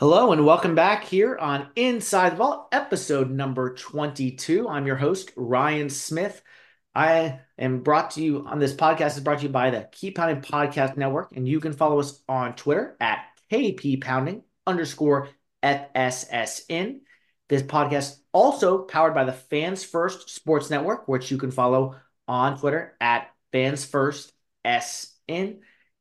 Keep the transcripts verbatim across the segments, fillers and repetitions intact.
Hello and welcome back here on Inside the Vault, episode number twenty-two. I'm your host, Ryan Smith. I am brought to you on this podcast is brought to you by the Keep Pounding Podcast Network, and you can follow us on Twitter at KPPounding underscore FSSN. This podcast also powered by the Fans First Sports Network, which you can follow on Twitter at Fans First S N.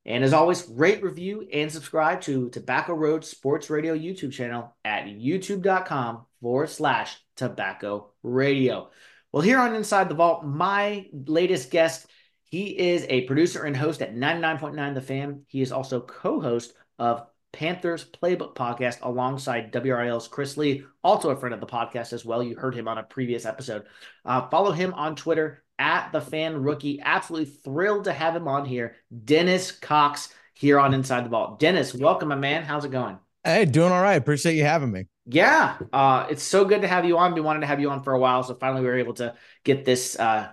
And as always, rate, review, and subscribe to Tobacco Road Sports Radio YouTube channel at youtube.com forward slash Tobacco Radio. Well, here on Inside the Vault, my latest guest, he is a producer and host at ninety-nine point nine The Fam. He is also co-host of Panthers Playbook Podcast alongside W R L's Chris Lee, also a friend of the podcast as well. You heard him on a previous episode. Uh, follow him on Twitter at the fan rookie. Absolutely thrilled to have him on here. Dennis Cox here on Inside the Vault. Dennis, welcome, my man. How's it going? Hey, doing all right. Appreciate you having me. Yeah. Uh, it's so good to have you on. We wanted to have you on for a while. So finally we were able to get this, uh,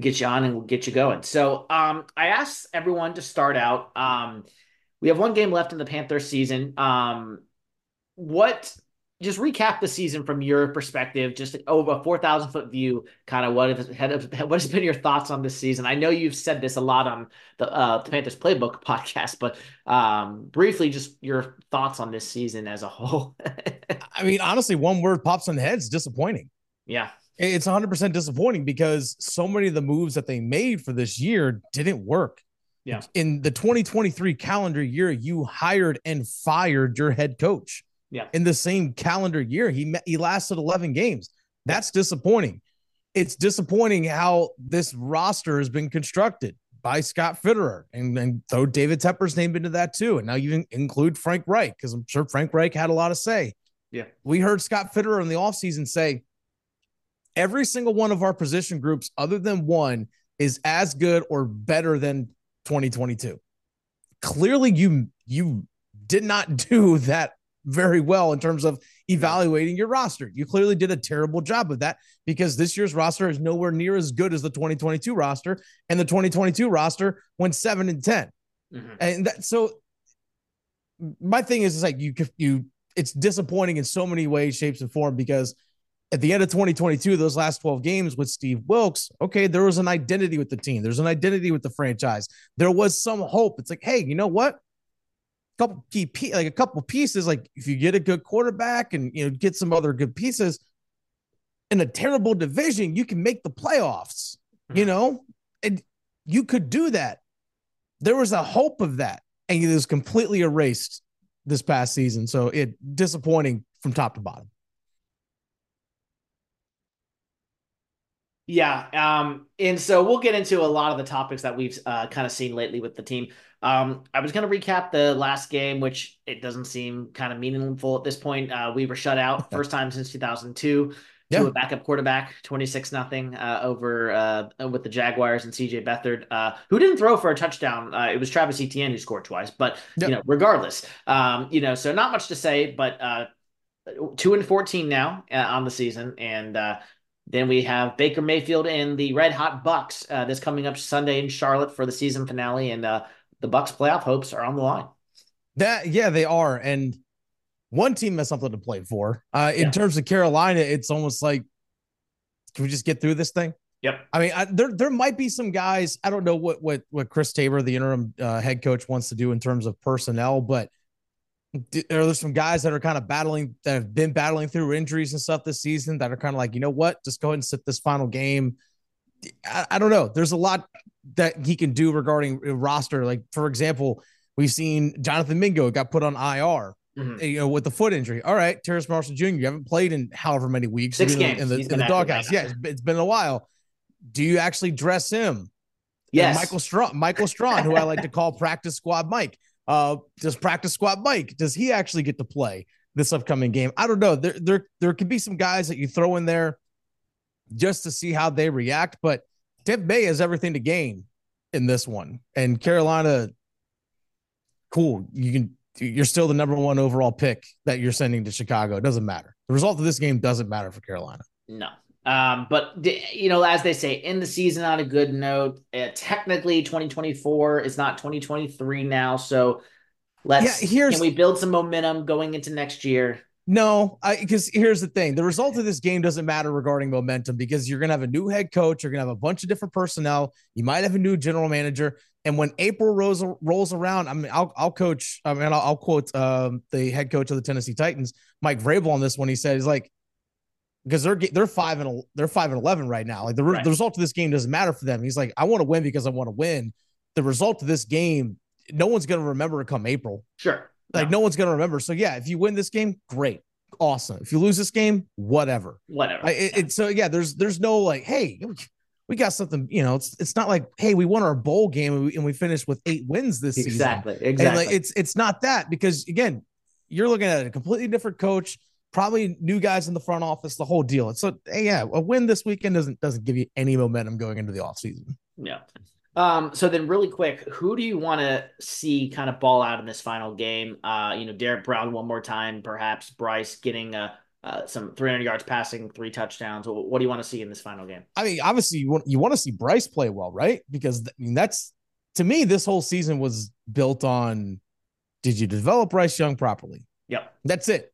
get you on and we'll get you going. So um, I asked everyone to start out. Um, we have one game left in the Panthers season. Um, what, Just recap the season from your perspective, just over a four thousand foot view, kind of what has, what has been your thoughts on this season? I know you've said this a lot on the uh, Panthers Playbook podcast, but um, briefly, just your thoughts on this season as a whole. I mean, honestly, one word pops on the head, it's disappointing. Yeah. It's one hundred percent disappointing because so many of the moves that they made for this year didn't work. Yeah. In the twenty twenty-three calendar year, you hired and fired your head coach. Yeah. In the same calendar year, he he lasted eleven games. That's disappointing. It's disappointing how this roster has been constructed by Scott Fitterer, and, and throw David Tepper's name into that too. And now you include Frank Reich, because I'm sure Frank Reich had a lot to say. Yeah. We heard Scott Fitterer in the offseason say, every single one of our position groups other than one is as good or better than twenty twenty-two. Clearly you you did not do that very well in terms of evaluating your roster. You clearly did a terrible job of that because this year's roster is nowhere near as good as the twenty twenty-two roster, and the twenty twenty-two roster went seven and ten. Mm-hmm. And that, so my thing is, it's like you, you, it's disappointing in so many ways, shapes, and form, because at the end of twenty twenty-two, those last twelve games with Steve Wilks, okay, there was an identity with the team. There's an identity with the franchise. There was some hope. It's like, hey, you know what? Couple key like a couple pieces, like if you get a good quarterback and you know get some other good pieces in a terrible division, you can make the playoffs, you know, and you could do that. There was a hope of that, and it was completely erased this past season. So it disappointing from top to bottom. Yeah, um, and so we'll get into a lot of the topics that we've uh, kind of seen lately with the team. Um, I was going to recap the last game, which it doesn't seem kind of meaningful at this point. Uh, we were shut out first time since two thousand two yeah. to a backup quarterback, twenty-six nothing uh, over uh, with the Jaguars and C J Beathard, uh, who didn't throw for a touchdown. Uh, it was Travis Etienne who scored twice, but yep. you know, regardless, um, you know, so not much to say. But uh, two and fourteen now uh, on the season, and. Uh, Then we have Baker Mayfield and the Red Hot Bucks uh, that's coming up Sunday in Charlotte for the season finale, and uh, the Bucks playoff hopes are on the line. That yeah, they are, and one team has something to play for. Uh, in yeah. terms of Carolina, it's almost like, can we just get through this thing? Yep. I mean, I, there there might be some guys. I don't know what what what Chris Tabor, the interim uh, head coach, wants to do in terms of personnel, but. There's some guys that are kind of battling that have been battling through injuries and stuff this season that are kind of like, you know what, just go ahead and sit this final game. I, I don't know. There's a lot that he can do regarding roster. Like, for example, we've seen Jonathan Mingo got put on I R, mm-hmm. you know, with the foot injury. All right. Terrace Marshall Junior, you haven't played in however many weeks Six games. in the, in the doghouse. Right yeah. It's, it's been a while. Do you actually dress him? Yes. And Michael Strawn, Michael Strawn, who I like to call practice squad Mike. Uh, does practice squad Mike, does he actually get to play this upcoming game? I don't know. There, there, there could be some guys that you throw in there just to see how they react, but Tampa Bay has everything to gain in this one. And Carolina, cool. You can, you're still the number one overall pick that you're sending to Chicago. It doesn't matter. The result of this game doesn't matter for Carolina. No. Um, but, you know, as they say, end the season on a good note. Uh, technically, twenty twenty-four is not twenty twenty-three now. So Let's yeah, here's, can we build some momentum going into next year? No, I because here's the thing. The result of this game doesn't matter regarding momentum because you're going to have a new head coach. You're going to have a bunch of different personnel. You might have a new general manager. And when April rolls, rolls around, I mean, I'll, I'll coach, I mean, I'll, I'll quote um, the head coach of the Tennessee Titans, Mike Vrabel, on this one. He said, he's like, because they're they're five and they're five and eleven right now. Like the, right. the result of this game doesn't matter for them. He's like, I want to win because I want to win. The result of this game, no one's going to remember it come April. Sure, like no, no one's going to remember. So yeah, if you win this game, great, awesome. If you lose this game, whatever, whatever. I, it, yeah. It, so yeah, there's there's no like, hey, we got something. You know, it's it's not like, hey, we won our bowl game and we, and we finished with eight wins this exactly, season. Exactly, exactly. Like, it's it's not that because again, you're looking at a completely different coach. Probably new guys in the front office, the whole deal. It's so hey, yeah, a win this weekend doesn't doesn't give you any momentum going into the offseason. Yeah. Um, so then really quick, who do you want to see kind of ball out in this final game? Uh, you know, Derrick Brown one more time, perhaps Bryce getting uh, uh, some three hundred yards passing, three touchdowns. What, what do you want to see in this final game? I mean, obviously you want, you want to see Bryce play well, right? Because I mean, that's to me, this whole season was built on, did you develop Bryce Young properly? Yep. That's it.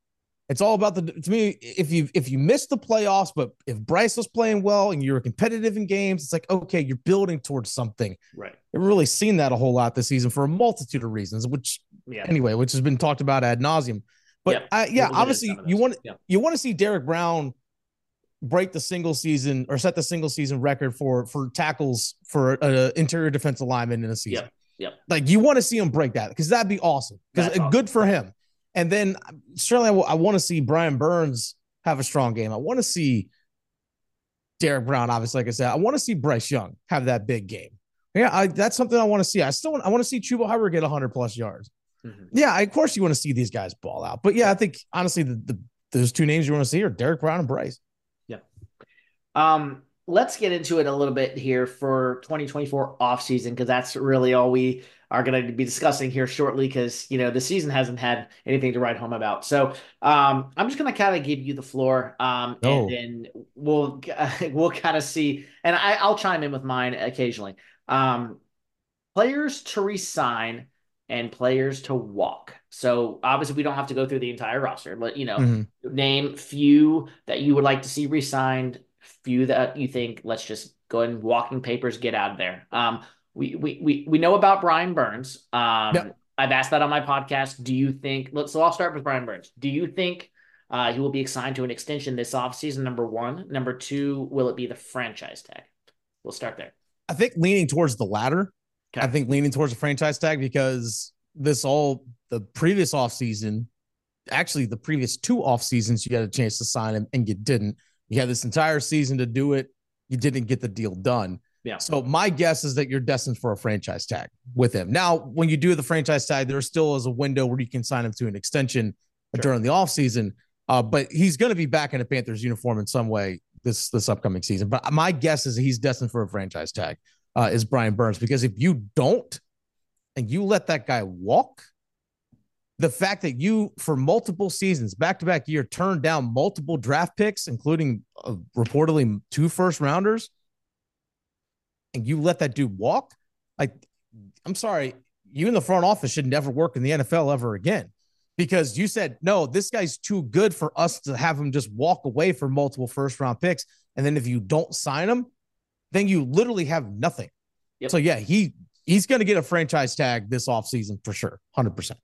It's all about the, to me, if you, if you miss the playoffs, but if Bryce was playing well and you were competitive in games, it's like, okay, you're building towards something. Right. I've really seen that a whole lot this season for a multitude of reasons, which yeah. anyway, which has been talked about ad nauseum, but yeah, I, yeah obviously you want, yeah. you want to see Derrick Brown break the single season or set the single season record for, for tackles for an interior defensive lineman in a season. Yeah. Yep. Like you want to see him break that because that'd be awesome. Because awesome. Good for him. And then certainly I, w- I want to see Brian Burns have a strong game. I want to see Derrick Brown, obviously, like I said. I want to see Bryce Young have that big game. Yeah, I, that's something I want to see. I still want, I want to see Chuba Hubbard get one hundred plus yards. Mm-hmm. Yeah, I, of course you want to see these guys ball out. But, yeah, I think, honestly, the, the those two names you want to see are Derrick Brown and Bryce. Yeah. Um, let's get into it a little bit here for twenty twenty-four offseason because that's really all we – are going to be discussing here shortly because, you know, the season hasn't had anything to write home about. So um, I'm just going to kind of give you the floor um, oh. and then we'll, uh, we'll kind of see, and I, I'll chime in with mine occasionally. Um, players to resign and players to walk. So obviously we don't have to go through the entire roster, but, you know, mm-hmm. name few that you would like to see resigned, few that you think, let's just go ahead and walking papers, get out of there. Um, We we we we know about Brian Burns. Um, yep. I've asked that on my podcast. Do you think – so I'll start with Brian Burns. Do you think uh, he will be assigned to an extension this offseason, number one? Number two, will it be the franchise tag? We'll start there. I think leaning towards the latter. Okay. I think leaning towards the franchise tag because this all – the previous offseason, actually the previous two offseasons, you had a chance to sign him and you didn't. You had this entire season to do it. You didn't get the deal done. Yeah. So my guess is that you're destined for a franchise tag with him. Now, when you do the franchise tag, there still is a window where you can sign him to an extension sure. during the offseason. Uh, but he's going to be back in a Panthers uniform in some way this this upcoming season. But my guess is he's destined for a franchise tag uh, is Brian Burns. Because if you don't and you let that guy walk, the fact that you, for multiple seasons, back-to-back year, turned down multiple draft picks, including uh, reportedly two first-rounders, and you let that dude walk, like, I'm sorry, you in the front office should never work in the N F L ever again because you said, no, this guy's too good for us to have him just walk away for multiple first-round picks. And then if you don't sign him, then you literally have nothing. Yep. So, yeah, he he's going to get a franchise tag this offseason for sure, one hundred percent.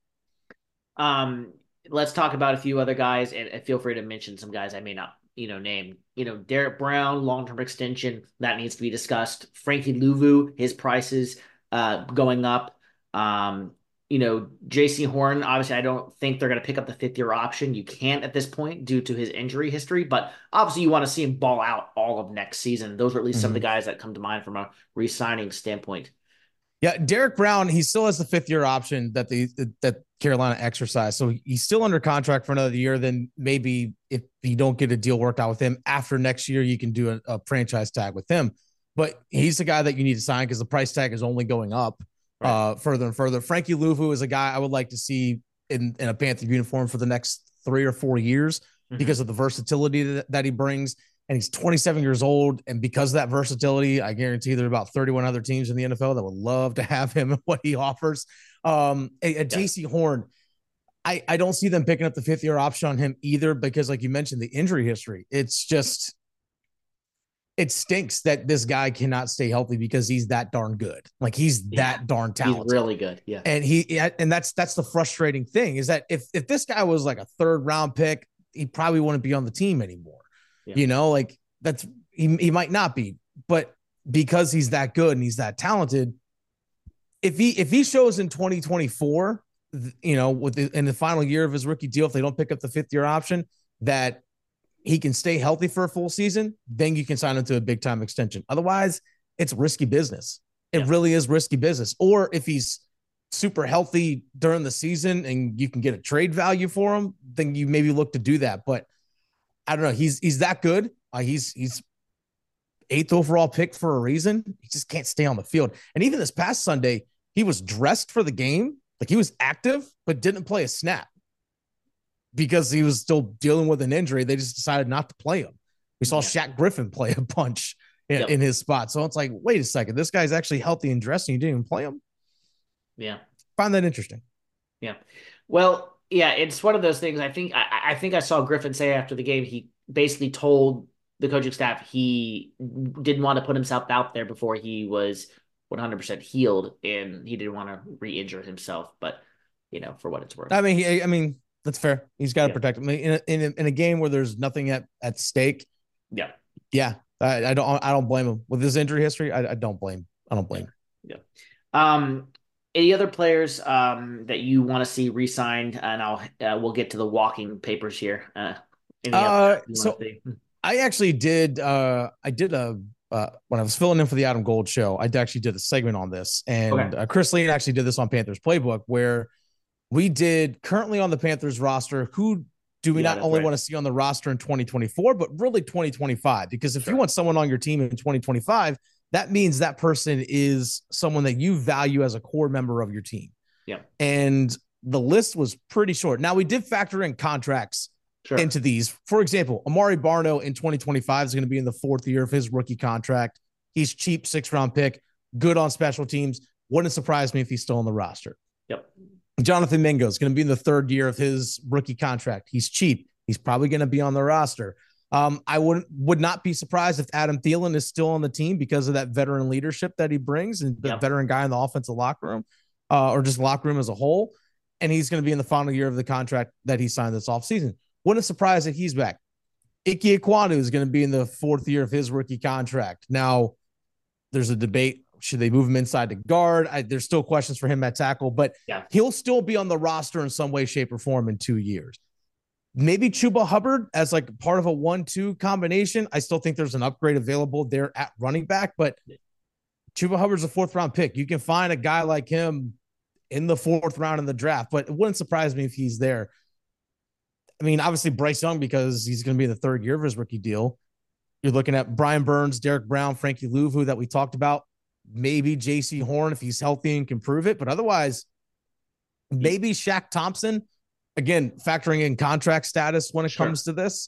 Um, let's talk about a few other guys, and, and feel free to mention some guys I may not. you know, name, you know, Derrick Brown, long-term extension that needs to be discussed. Frankie Louvu, his prices uh, going up. Um, you know, J C Horn, obviously I don't think they're going to pick up the fifth year option. You can't at this point due to his injury history, but obviously you want to see him ball out all of next season. Those are at least mm-hmm. some of the guys that come to mind from a re-signing standpoint. Yeah. Derrick Brown, he still has the fifth year option that the, that Carolina exercised. So he's still under contract for another year. Then maybe if you don't get a deal worked out with him after next year, you can do a, a franchise tag with him, but he's the guy that you need to sign because the price tag is only going up right. uh, further and further. Frankie Louvu is a guy I would like to see in, in a Panther uniform for the next three or four years mm-hmm. because of the versatility that, that he brings. and he's twenty-seven years old. And because of that versatility, I guarantee there are about thirty-one other teams in the N F L that would love to have him and what he offers. Um, a, a yeah. J C Horn, I, I don't see them picking up the fifth year option on him either, because like you mentioned, the injury history, it's just, it stinks that this guy cannot stay healthy because he's that darn good. Like he's yeah. that darn talented. He's really good. Yeah. And he, and that's, that's the frustrating thing is that if, if this guy was like a third round pick, he probably wouldn't be on the team anymore. Yeah. You know, like that's, he, he might not be, but because he's that good and he's that talented, if he, if he shows in twenty twenty-four, you know, with the, in the final year of his rookie deal, if they don't pick up the fifth year option, that he can stay healthy for a full season, then you can sign him to a big time extension. Otherwise it's risky business. It yeah. really is risky business. Or if he's super healthy during the season and you can get a trade value for him, then you maybe look to do that. But I don't know. He's, he's that good. Uh, he's, he's eighth overall pick for a reason. He just can't stay on the field. And even this past Sunday, he was dressed for the game. Like he was active, but didn't play a snap because he was still dealing with an injury. They just decided not to play him. We saw yeah. Shaq Griffin play a bunch in, yep. in his spot. So it's like, wait a second, this guy's actually healthy and dressed and you didn't even play him. Yeah. Find that interesting. Yeah. Well, yeah, it's one of those things. I think, I, I think I saw Griffin say after the game, he basically told the coaching staff he didn't want to put himself out there before he was one hundred percent healed, and he didn't want to re-injure himself, but you know, for what it's worth. I mean, he, I mean, that's fair. He's got to yeah. protect him in a, in, a, in a game where there's nothing at, at stake. Yeah. Yeah. I, I don't, I don't blame him with his injury history. I, I don't blame, I don't blame. Yeah. yeah. Um, any other players um, that you want to see re-signed, and I'll, uh, we'll get to the walking papers here. Uh, uh so I actually did, uh, I did a, Uh, when I was filling in for the Adam Gold show, I actually did a segment on this, and okay. uh, Chris Lee actually did this on Panthers Playbook, where we did currently on the Panthers roster, who do we yeah, not only right. want to see on the roster in twenty twenty-four, but really twenty twenty-five, because if sure. you want someone on your team in twenty twenty-five, that means that person is someone that you value as a core member of your team. Yeah. And the list was pretty short. Now we did factor in contracts Sure. into these. For example, Amari Barno in twenty twenty-five is going to be in the fourth year of his rookie contract. He's cheap, sixth round pick, good on special teams. Wouldn't surprise me if he's still on the roster. Yep. Jonathan Mingo is going to be in the third year of his rookie contract. He's cheap. He's probably going to be on the roster. Um, I wouldn't would not be surprised if Adam Thielen is still on the team because of that veteran leadership that he brings and the yep. veteran guy in the offensive locker room, uh, or just locker room as a whole. And he's going to be in the final year of the contract that he signed this offseason. Wouldn't surprise that he's back. Ike Ikwonu is going to be in the fourth year of his rookie contract. Now, there's a debate. Should they move him inside to guard? I, there's still questions for him at tackle, but yeah. he'll still be on the roster in some way, shape, or form in two years. Maybe Chuba Hubbard as like part of a one two combination. I still think there's an upgrade available there at running back, but Chuba Hubbard's a fourth-round pick. You can find a guy like him in the fourth round in the draft, but it wouldn't surprise me if he's there. I mean, obviously Bryce Young, because he's going to be in the third year of his rookie deal. You're looking at Brian Burns, Derrick Brown, Frankie Louvu that we talked about, maybe J C Horn if he's healthy and can prove it. But otherwise, maybe Shaq Thompson, again, factoring in contract status when it sure. comes to this.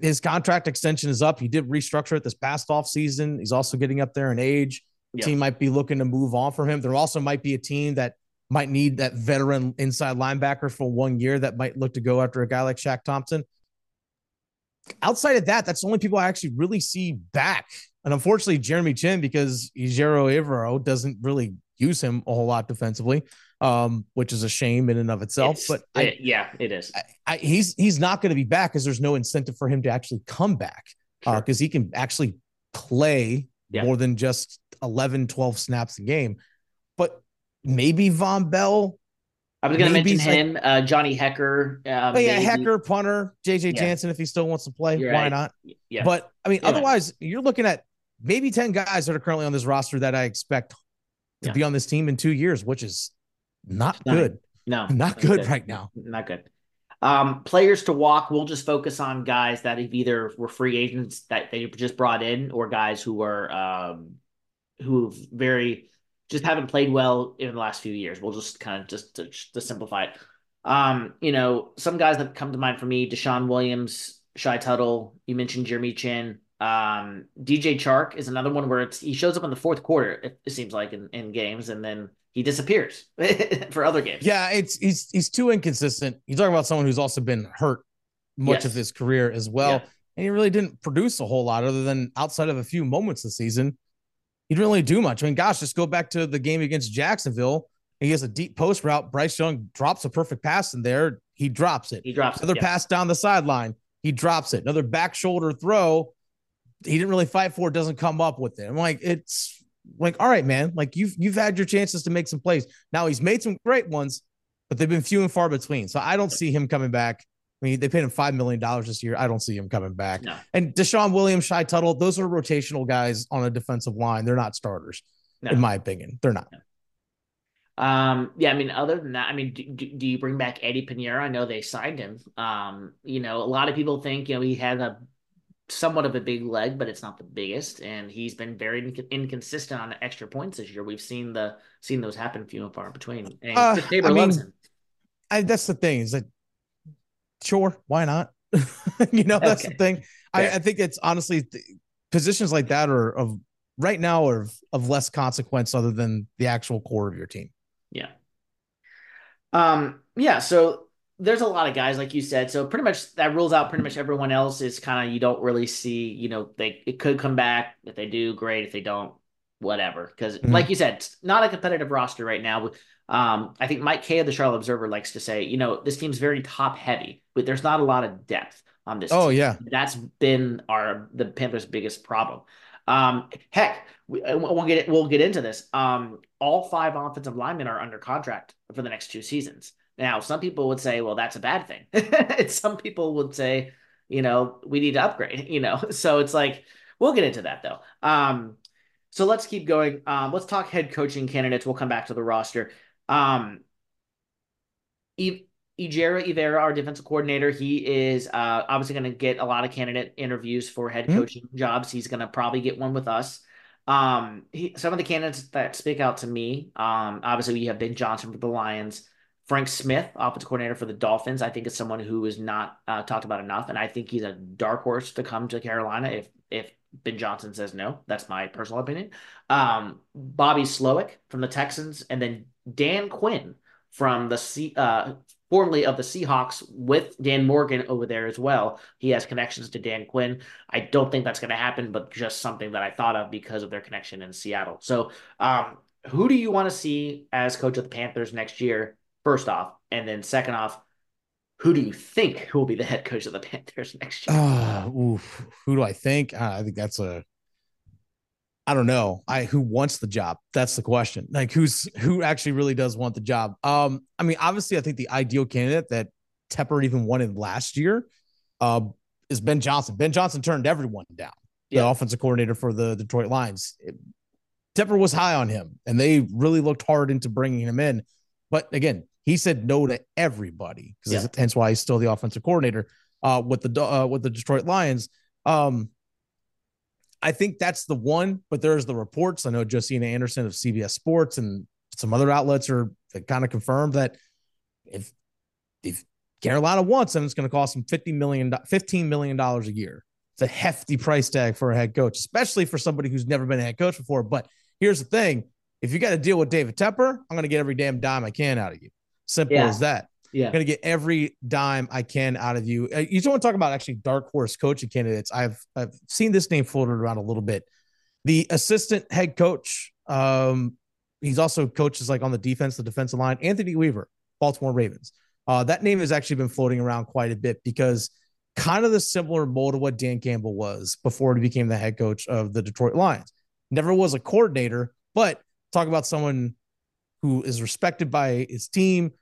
His contract extension is up. He did restructure it this past offseason. He's also getting up there in age. The yeah. team might be looking to move on from him. There also might be a team that might need that veteran inside linebacker for one year that might look to go after a guy like Shaq Thompson. Outside of that, that's the only people I actually really see back. And unfortunately, Jeremy Chin, because Ejiro Evero doesn't really use him a whole lot defensively, um, which is a shame in and of itself. It's, but I, it, yeah, it is. I, I, he's he's not going to be back because there's no incentive for him to actually come back because sure. uh, he can actually play yeah. more than just eleven, twelve snaps a game. But maybe Von Bell. I was going to mention him, like, uh, Johnny Hecker. Um, oh yeah, maybe. Hecker, punter, J J yeah. Jansen, if he still wants to play, you're why right. not? Yeah. But, I mean, you're otherwise, right. you're looking at maybe ten guys that are currently on this roster that I expect to yeah. be on this team in two years, which is not it's good. Not, no. Not good, good right now. Not good. Um, players to walk, we'll just focus on guys that have either were free agents that they just brought in or guys who are um, who very – just haven't played well in the last few years. We'll just kind of just to, to simplify it. Um, you know, some guys that come to mind for me, Deshaun Williams, Shai Tuttle. You mentioned Jeremy Chin. Um, D J Chark is another one where it's, he shows up in the fourth quarter, it, it seems like, in, in games, and then he disappears for other games. Yeah, it's he's he's too inconsistent. You're talking about someone who's also been hurt much yes. of his career as well. Yeah. And he really didn't produce a whole lot other than outside of a few moments this season. He didn't really do much. I mean, gosh, just go back to the game against Jacksonville. He has a deep post route. Bryce Young drops a perfect pass in there. He drops it. He drops Another it, yeah. pass down the sideline. He drops it. Another back shoulder throw. He didn't really fight for it. Doesn't come up with it. I'm like, it's like, all right, man. Like you've, you've had your chances to make some plays. Now he's made some great ones, but they've been few and far between. So I don't see him coming back. I mean, they paid him five million dollars this year. I don't see him coming back. No. And Deshaun Williams, Shai Tuttle, those are rotational guys on a defensive line. They're not starters, no. in my opinion. They're not. No. Um, yeah, I mean, other than that, I mean, do, do, do you bring back Eddie Pinheiro? I know they signed him. Um, you know, a lot of people think, you know, he had a somewhat of a big leg, but it's not the biggest. And he's been very inc- inconsistent on the extra points this year. We've seen the seen those happen few and far between. And uh, Tabor I loves mean, him. I, that's the thing is that, sure, why not? you know, that's okay. the thing. I, I think it's honestly th- positions like that are of right now are of, of less consequence other than the actual core of your team. Yeah. Um, yeah. So there's a lot of guys, like you said, so pretty much that rules out pretty much everyone else is kind of, you don't really see, you know, they, it could come back if they do great, if they don't, whatever. Cause mm-hmm. like you said, it's not a competitive roster right now. Um, I think Mike Kay of the Charlotte Observer likes to say, you know, this team's very top heavy, but there's not a lot of depth on this. Oh team. yeah. That's been our, the Panthers' biggest problem. Um, heck, we, we'll get we'll get into this. Um, all five offensive linemen are under contract for the next two seasons. Now, some people would say, well, that's a bad thing. And some people would say, you know, we need to upgrade, you know? So it's like, we'll get into that though. Um, so let's keep going. Um, let's talk head coaching candidates. We'll come back to the roster. Um, e- Ejiro Evero, our defensive coordinator, he is uh, obviously going to get a lot of candidate interviews for head mm-hmm. coaching jobs. He's going to probably get one with us. Um, he, some of the candidates that speak out to me, um, obviously we have Ben Johnson for the Lions, Frank Smith, offensive coordinator for the Dolphins. I think is someone who is not uh, talked about enough, and I think he's a dark horse to come to Carolina if if Ben Johnson says no. That's my personal opinion. Um, Bobby Slowick from the Texans, and then Dan Quinn from the C, uh, formerly of the Seahawks with Dan Morgan over there as well. He has connections to Dan Quinn. I don't think that's going to happen, but just something that I thought of because of their connection in Seattle. So um, who do you want to see as coach of the Panthers next year, first off? And then second off, who do you think will be the head coach of the Panthers next year? Uh, oof. Who do I think? Uh, I think that's a I don't know. I who wants the job? That's the question. Like who's who actually really does want the job? Um, I mean, obviously, I think the ideal candidate that Tepper even wanted last year uh, is Ben Johnson. Ben Johnson turned everyone down. The yeah. offensive coordinator for the Detroit Lions. It, Tepper was high on him, and they really looked hard into bringing him in. But again, he said no to everybody, because yeah. hence why he's still the offensive coordinator uh, with the uh, with the Detroit Lions. Um, I think that's the one, but there's the reports. I know Josina Anderson of C B S Sports and some other outlets are kind of confirmed that if if Carolina wants him, it's going to cost him fifty million dollars, fifteen million dollars a year. It's a hefty price tag for a head coach, especially for somebody who's never been a head coach before. But here's the thing. If you got to deal with David Tepper, I'm going to get every damn dime I can out of you. Simple yeah. as that. Yeah. I'm going to get every dime I can out of you. You just want to talk about actually dark horse coaching candidates. I've I've seen this name floated around a little bit. The assistant head coach. Um, he's also coaches like on the defense, the defensive line, Anthony Weaver, Baltimore Ravens. Uh, that name has actually been floating around quite a bit because kind of the similar mold of what Dan Campbell was before he became the head coach of the Detroit Lions. Never was a coordinator, but talk about someone who is respected by his team.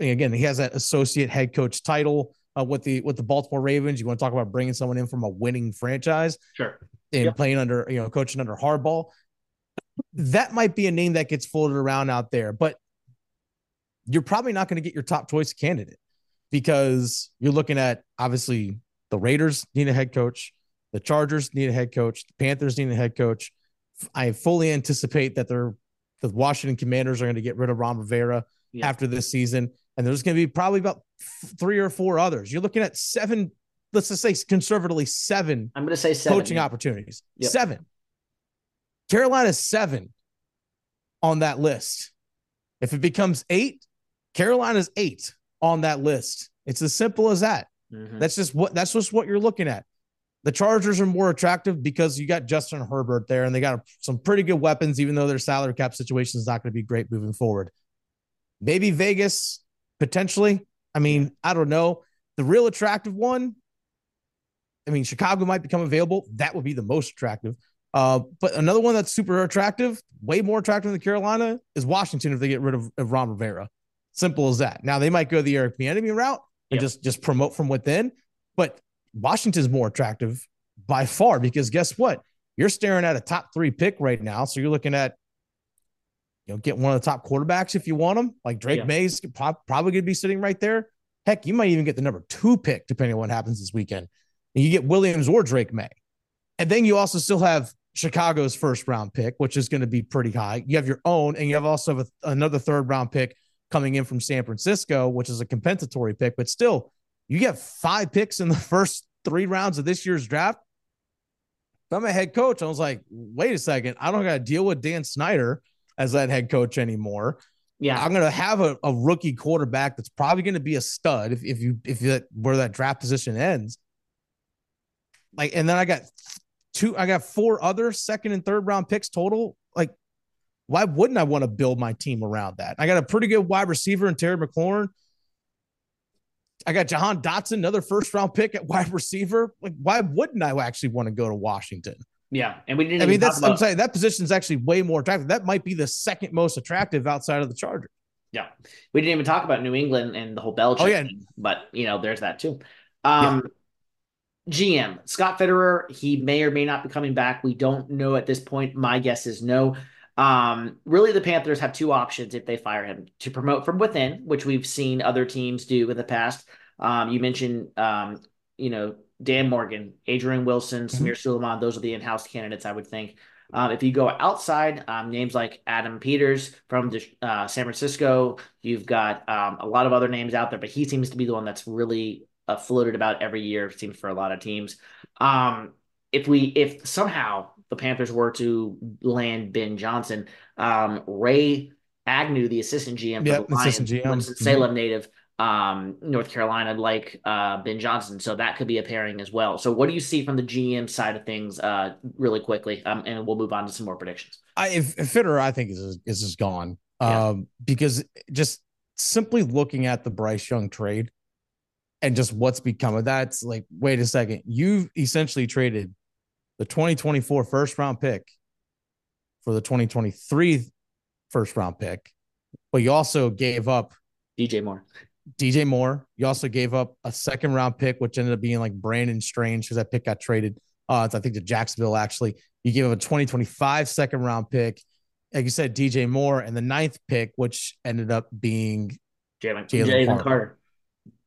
Again, he has that associate head coach title uh, with the with the Baltimore Ravens. You want to talk about bringing someone in from a winning franchise, sure, and yep. playing under you know coaching under Harbaugh. That might be a name that gets floated around out there, but you're probably not going to get your top choice candidate because you're looking at obviously the Raiders need a head coach, the Chargers need a head coach, the Panthers need a head coach. I fully anticipate that they're the Washington Commanders are going to get rid of Ron Rivera. Yeah. After this season, and there's going to be probably about three or four others. You're looking at seven let's just say conservatively seven. I'm going to say seven coaching yeah. opportunities. Yep. Seven. Carolina's seven on that list. If it becomes eight, Carolina's eight on that list. It's as simple as that. Mm-hmm. That's just what that's just what you're looking at. The Chargers are more attractive because you got Justin Herbert there, and they got some pretty good weapons, even though their salary cap situation is not going to be great moving forward. Maybe Vegas, potentially. I mean, I don't know. The real attractive one, I mean, Chicago might become available. That would be the most attractive. Uh, but another one that's super attractive, way more attractive than Carolina, is Washington if they get rid of, of Ron Rivera. Simple as that. Now, they might go the Eric Bieniemy route and yep. just, just promote from within, but Washington's more attractive by far because guess what? You're staring at a top three pick right now. So you're looking at, you know, get one of the top quarterbacks if you want them. Like Drake yeah. May's probably going to be sitting right there. Heck, you might even get the number two pick depending on what happens this weekend. And you get Williams or Drake May. And then you also still have Chicago's first round pick, which is going to be pretty high. You have your own, and you have also have a, another third round pick coming in from San Francisco, which is a compensatory pick, but still you get five picks in the first three rounds of this year's draft. If I'm a head coach, I was like, wait a second. I don't got to deal with Dan Snyder as that head coach anymore. Yeah. I'm going to have a, a rookie quarterback. That's probably going to be a stud. If, if you, if that where that draft position ends, like, and then I got two, I got four other second and third round picks total. Like, why wouldn't I want to build my team around that? I got a pretty good wide receiver in Terry McLaurin. I got Jahan Dotson, another first round pick at wide receiver. Like, why wouldn't I actually want to go to Washington? Yeah. And we didn't, I mean, that's, about- I'm saying that position is actually way more attractive. That might be the second most attractive outside of the Chargers. Yeah. We didn't even talk about New England and the whole Belichick. Oh, yeah. Thing, but you know, there's that too. Um, yeah. G M Scott Fitterer, he may or may not be coming back. We don't know at this point. My guess is no. Um, really, the Panthers have two options if they fire him: to promote from within, which we've seen other teams do in the past. Um, you mentioned, um, you know, Dan Morgan, Adrian Wilson, mm-hmm. Samir Suleiman. Those are the in-house candidates, I would think. Um, if you go outside, um, names like Adam Peters from uh, San Francisco, you've got um, a lot of other names out there, but he seems to be the one that's really Uh, floated about every year, it seems, for a lot of teams. Um, if we, if somehow the Panthers were to land Ben Johnson, um, Ray Agnew, the assistant G M for yep, the Lions, Winston-Salem mm-hmm. native, um, North Carolina, like uh, Ben Johnson, so that could be a pairing as well. So, what do you see from the G M side of things, uh, really quickly, um, and we'll move on to some more predictions. I, if, if Fitterer, I think is is just gone, yeah. um, because just simply looking at the Bryce Young trade. And just what's become of that. It's like, wait a second. You've essentially traded the twenty twenty-four first round pick for the twenty twenty-three first round pick, but you also gave up D J Moore. D J Moore. You also gave up a second round pick, which ended up being like Brandon Strange because that pick got traded. Uh, I think to Jacksonville, actually. You gave up a twenty twenty-five second round pick. Like you said, D J Moore, and the ninth pick, which ended up being Jalen, Jalen Carter. Carter.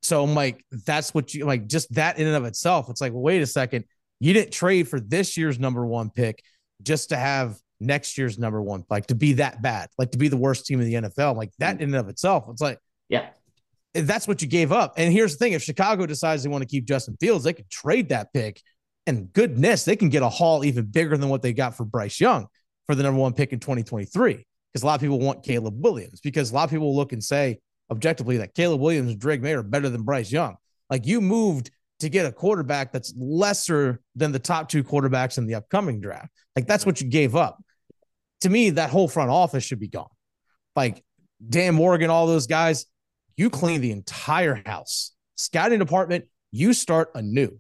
So I'm like, that's what you like, just that in and of itself. It's like, well, wait a second. You didn't trade for this year's number one pick just to have next year's number one, like to be that bad, like to be the worst team in the N F L, like that in and of itself. It's like, yeah, that's what you gave up. And here's the thing. If Chicago decides they want to keep Justin Fields, they could trade that pick, and goodness, they can get a haul even bigger than what they got for Bryce Young for the number one pick in twenty twenty-three. Cause a lot of people want Caleb Williams, because a lot of people look and say, objectively, that Caleb Williams and Drake May are better than Bryce Young. Like, you moved to get a quarterback that's lesser than the top two quarterbacks in the upcoming draft. Like, that's what you gave up. To me, that whole front office should be gone. Like Dan Morgan, all those guys, you clean the entire house. Scouting department, you start anew.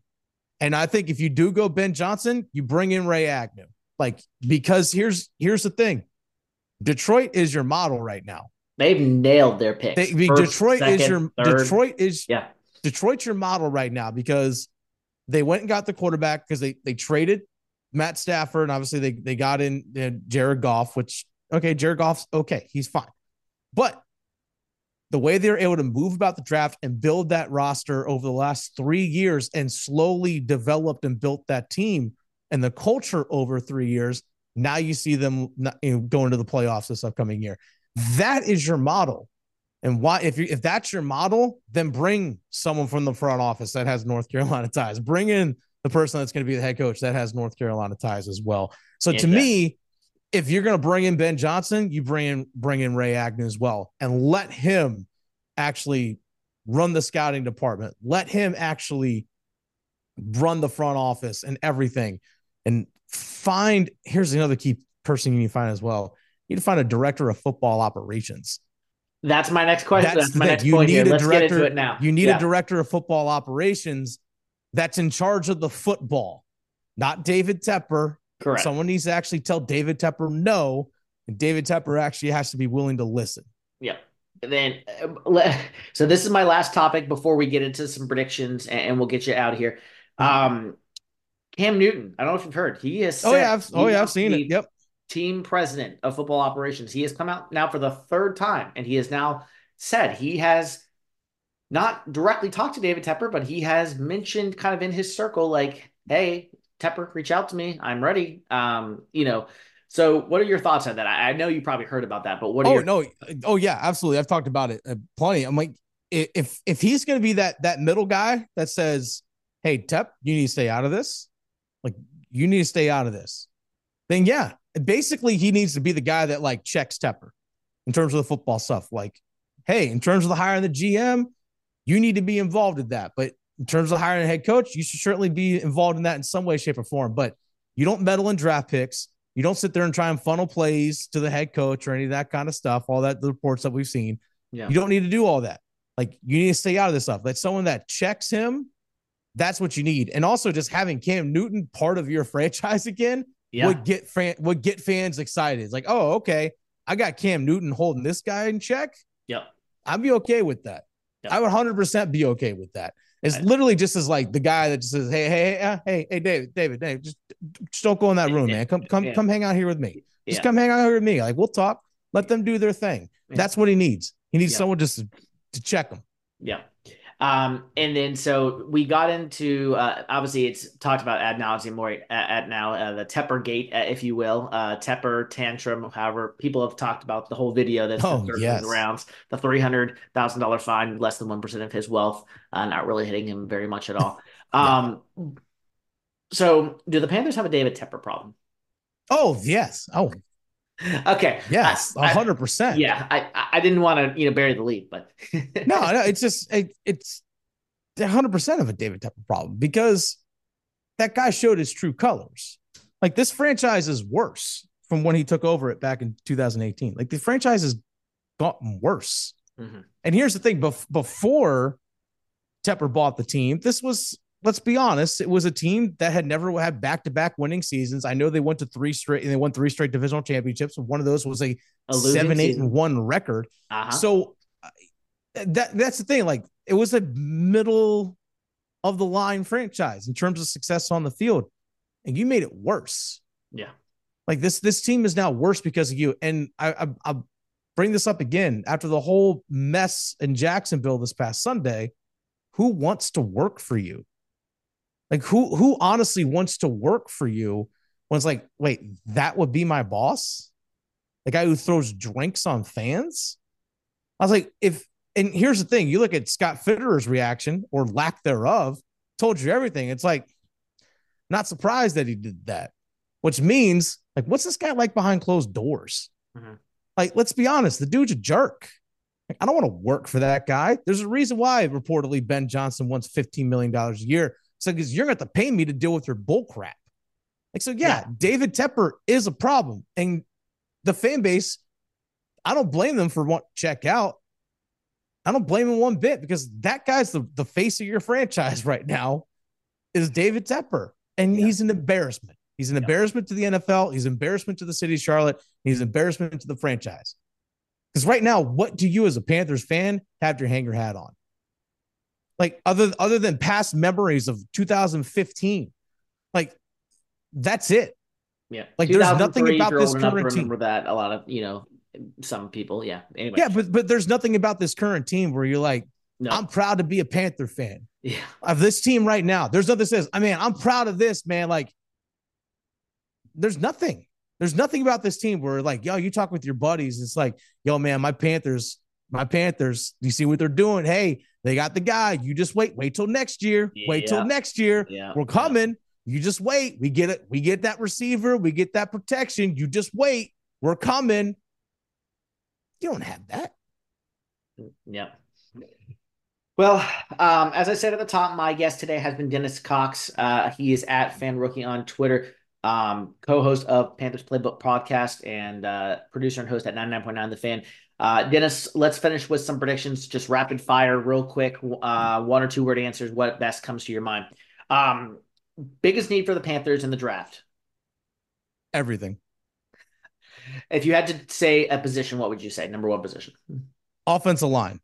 And I think if you do go Ben Johnson, you bring in Ray Agnew. Like, because here's here's the thing. Detroit is your model right now. They've nailed their picks. They, I mean, First, Detroit second, is your third. Detroit is yeah. Detroit's your model right now, because they went and got the quarterback because they they traded Matt Stafford, and obviously they they got in they Jared Goff, which okay, Jared Goff's okay, he's fine. But the way they were able to move about the draft and build that roster over the last three years and slowly developed and built that team and the culture over three years, now you see them not, you know, going to the playoffs this upcoming year. That is your model. And why, if you, if that's your model, then bring someone from the front office that has North Carolina ties. Bring in the person that's going to be the head coach that has North Carolina ties as well. So yeah, to yeah. me, if you're going to bring in Ben Johnson, you bring in, bring in Ray Agnew as well, and let him actually run the scouting department. Let him actually run the front office and everything. And find, here's another key person you need to find as well. You need to find a director of football operations. That's my next question. That's, that's my next you point need here. A Let's director, get into it now. You need yeah. a director of football operations that's in charge of the football, not David Tepper. Correct. Someone needs to actually tell David Tepper no, and David Tepper actually has to be willing to listen. Yeah. And then, so this is my last topic before we get into some predictions, and we'll get you out of here. Um, Cam Newton, I don't know if you've heard. He is oh yeah, I've, oh yeah, I've seen it. Yep. Team president of football operations. He has come out now for the third time, and he has now said he has not directly talked to David Tepper, but he has mentioned kind of in his circle, like, "Hey, Tepper, reach out to me. I'm ready." Um, you know. So, what are your thoughts on that? I, I know you probably heard about that, but what? Are oh your- no, oh yeah, absolutely. I've talked about it plenty. I'm like, if if he's going to be that that middle guy that says, "Hey, Tep, you need to stay out of this," like you need to stay out of this, then yeah, basically he needs to be the guy that like checks Tepper in terms of the football stuff. Like, hey, in terms of the hiring the G M, you need to be involved in that. But in terms of hiring a head coach, you should certainly be involved in that in some way, shape, or form. But you don't meddle in draft picks. You don't sit there and try and funnel plays to the head coach or any of that kind of stuff, all that the reports that we've seen. Yeah. You don't need to do all that. Like, you need to stay out of this stuff. That's someone that checks him. That's what you need. And also just having Cam Newton part of your franchise again yeah. would get fan, would get fans excited. It's like, oh, okay, I got Cam Newton holding this guy in check. Yep. I'd be okay with that. Yep. I would one hundred percent be okay with that. It's right. literally just as like the guy that just says, hey, hey, hey, hey, hey, David, David, David, just, just don't go in that room, man. Come, come, yeah. come hang out here with me. Just yeah. come hang out here with me. Like, we'll talk. Let them do their thing. Yeah. That's what he needs. He needs yeah. someone just to, to check him. Yeah. Um, and then, so we got into, uh, obviously it's talked about ad nauseum more at, at now, uh, the Tepper gate, uh, if you will, uh, Tepper tantrum. However, people have talked about the whole video that's oh, yes. rounds, the three hundred thousand dollars fine, less than one percent of his wealth, uh, not really hitting him very much at all. Um, yeah. so do the Panthers have a David Tepper problem? Oh, yes. Oh, okay. Yes. A hundred percent. Yeah. I, I didn't want to, you know, bury the lead, but no, no, it's just, it, it's a hundred percent of a David Tepper problem, because that guy showed his true colors. Like, this franchise is worse from when he took over it back in two thousand eighteen. Like, the franchise has gotten worse. Mm-hmm. And here's the thing. Bef- before Tepper bought the team, this was, let's be honest, it was a team that had never had back-to-back winning seasons. I know they went to three straight and they won three straight divisional championships. One of those was a seven, eight, and one record. Uh-huh. So that that's the thing. Like, it was a middle of the line franchise in terms of success on the field, and you made it worse. Yeah. Like, this, this team is now worse because of you. And I, I, I'll bring this up again after the whole mess in Jacksonville this past Sunday. Who wants to work for you? Like, who who honestly wants to work for you when it's like, wait, that would be my boss? The guy who throws drinks on fans? I was like, if, and here's the thing, you look at Scott Fitterer's reaction or lack thereof, told you everything. It's like, not surprised that he did that, which means, like, what's this guy like behind closed doors? Mm-hmm. Like, let's be honest, the dude's a jerk. Like, I don't want to work for that guy. There's a reason why reportedly Ben Johnson wants fifteen million dollars a year. So, because you're going to have to pay me to deal with your bull crap. Like, so, yeah, yeah, David Tepper is a problem. And the fan base, I don't blame them for what check out. I don't blame him one bit, because that guy's the, the face of your franchise right now is David Tepper. And yeah. he's an embarrassment. He's an yeah. embarrassment to the N F L. He's an embarrassment to the city of Charlotte. He's an embarrassment to the franchise. Because right now, what do you as a Panthers fan have to hang your hat on? Like, other other than past memories of two thousand fifteen, like, that's it. Yeah. Like, there's nothing about this current team. Remember that a lot of, you know, some people. Yeah. Anyway. Yeah, but but there's nothing about this current team where you're like, no. I'm proud to be a Panther fan. Yeah. Of this team right now. There's nothing that says, I mean, I'm proud of this, man. Like, there's nothing. There's nothing about this team where, like, yo, you talk with your buddies. It's like, yo, man, my Panthers, my Panthers, you see what they're doing? Hey, they got the guy. You just wait, wait till next year, yeah. wait till next year. Yeah. We're coming. Yeah. You just wait. We get it. We get that receiver. We get that protection. You just wait. We're coming. You don't have that. Yeah. Well, um, as I said at the top, my guest today has been Dennis Cox. Uh, he is at Fan Rookie on Twitter, um, co-host of Panthers Playbook Podcast and uh, producer and host at ninety-nine point nine The Fan. Uh, Dennis, let's finish with some predictions, just rapid fire real quick. Uh, one or two word answers. What best comes to your mind? Um, biggest need for the Panthers in the draft? Everything. If you had to say a position, what would you say? Number one position. Offensive line.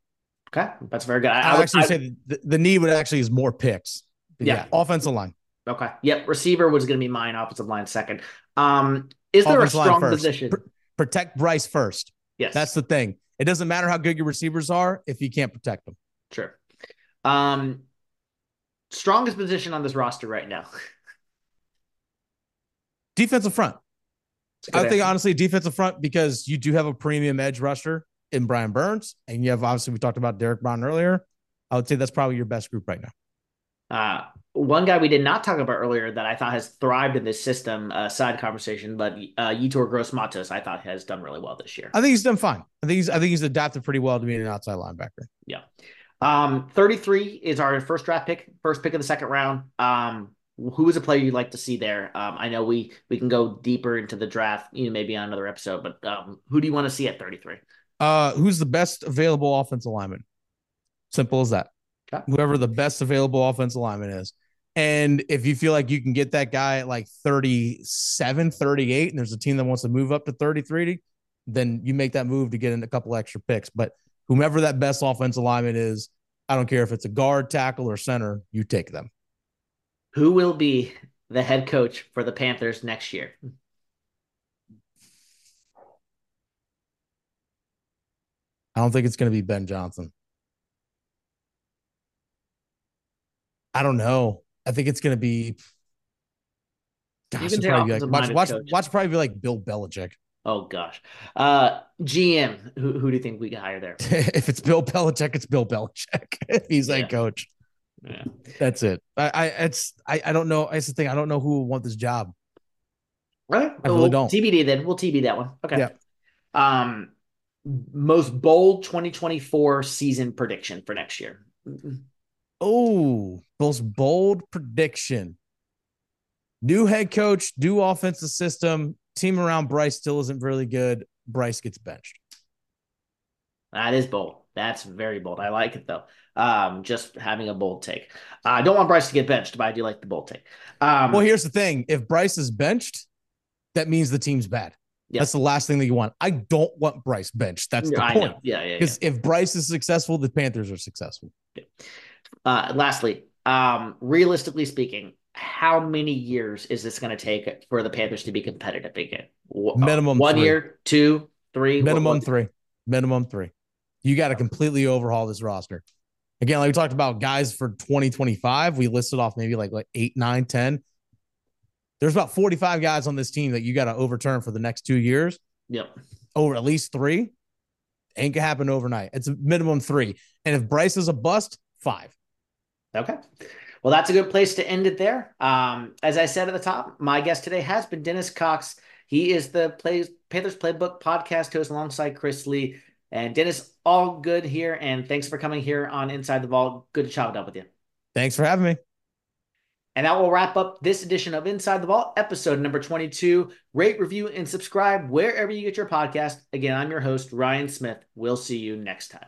Okay. That's very good. I, I would actually I, say the, the need would actually is more picks. Yeah. yeah. Offensive line. Okay. Yep. Receiver was going to be mine. Offensive line second. Um, is there offensive a strong position? Pr- protect Bryce first. Yes. That's the thing. It doesn't matter how good your receivers are if you can't protect them. Sure. Um, strongest position on this roster right now. Defensive front. I think, answer. honestly, defensive front, because you do have a premium edge rusher in Brian Burns, and you have, obviously, we talked about Derrick Brown earlier. I would say that's probably your best group right now. Uh, one guy we did not talk about earlier that I thought has thrived in this system, uh, side conversation, but uh, Yetur Gross-Matos, I thought has done really well this year. I think he's done fine. I think he's, I think he's adapted pretty well to being an outside linebacker. Yeah. Um, thirty-three is our first draft pick, first pick of the second round. Um, who is a player you'd like to see there? Um, I know we, we can go deeper into the draft, you know, maybe on another episode, but um, who do you want to see at thirty-three? Uh, who's the best available offensive lineman? Simple as that. Okay. Whoever the best available offensive lineman is. And if you feel like you can get that guy at like thirty-seven, thirty-eight, and there's a team that wants to move up to thirty-three, then you make that move to get in a couple extra picks. But whomever that best offensive lineman is, I don't care if it's a guard, tackle, or center, you take them. Who will be the head coach for the Panthers next year? I don't think it's going to be Ben Johnson. I don't know. I think it's going to be. Gosh, be like, watch, watch, watch, probably be like Bill Belichick. Oh gosh, uh, G M. Who, who do you think we can hire there? If it's Bill Belichick, it's Bill Belichick. He's like yeah. coach. Yeah, that's it. I, I, it's, I, I don't know. That's the thing. I don't know who will want this job. Right? I really we'll, don't. T B D. Then we'll T B that one. Okay. Yeah. Um. Most bold twenty twenty-four season prediction for next year. Oh, most bold prediction. New head coach, new offensive system. Team around Bryce still isn't really good. Bryce gets benched. That is bold. That's very bold. I like it, though. Um, just having a bold take. Uh, I don't want Bryce to get benched, but I do like the bold take. Um, well, here's the thing. If Bryce is benched, that means the team's bad. Yep. That's the last thing that you want. I don't want Bryce benched. That's the I point. Know. Yeah, yeah. Because yeah. if Bryce is successful, the Panthers are successful. Uh, lastly, um, realistically speaking, how many years is this going to take for the Panthers to be competitive again? Minimum one three. year, two, three. Minimum what, what? three. Minimum three. You got to completely overhaul this roster. Again, like we talked about guys for twenty twenty-five, we listed off maybe like like eight, nine, ten. There's about forty-five guys on this team that you got to overturn for the next two years. Yep. Over at least three. Ain't going to happen overnight. It's a minimum three. And if Bryce is a bust, five. Okay. Well, that's a good place to end it there. Um, as I said at the top, my guest today has been Dennis Cox. He is the plays, Panthers Playbook podcast host alongside Chris Lee. And Dennis, all good here. And thanks for coming here on Inside the Vault. Good to chop it up with you. Thanks for having me. And that will wrap up this edition of Inside the Vault, episode number twenty-two. Rate, review, and subscribe wherever you get your podcast. Again, I'm your host, Ryan Smith. We'll see you next time.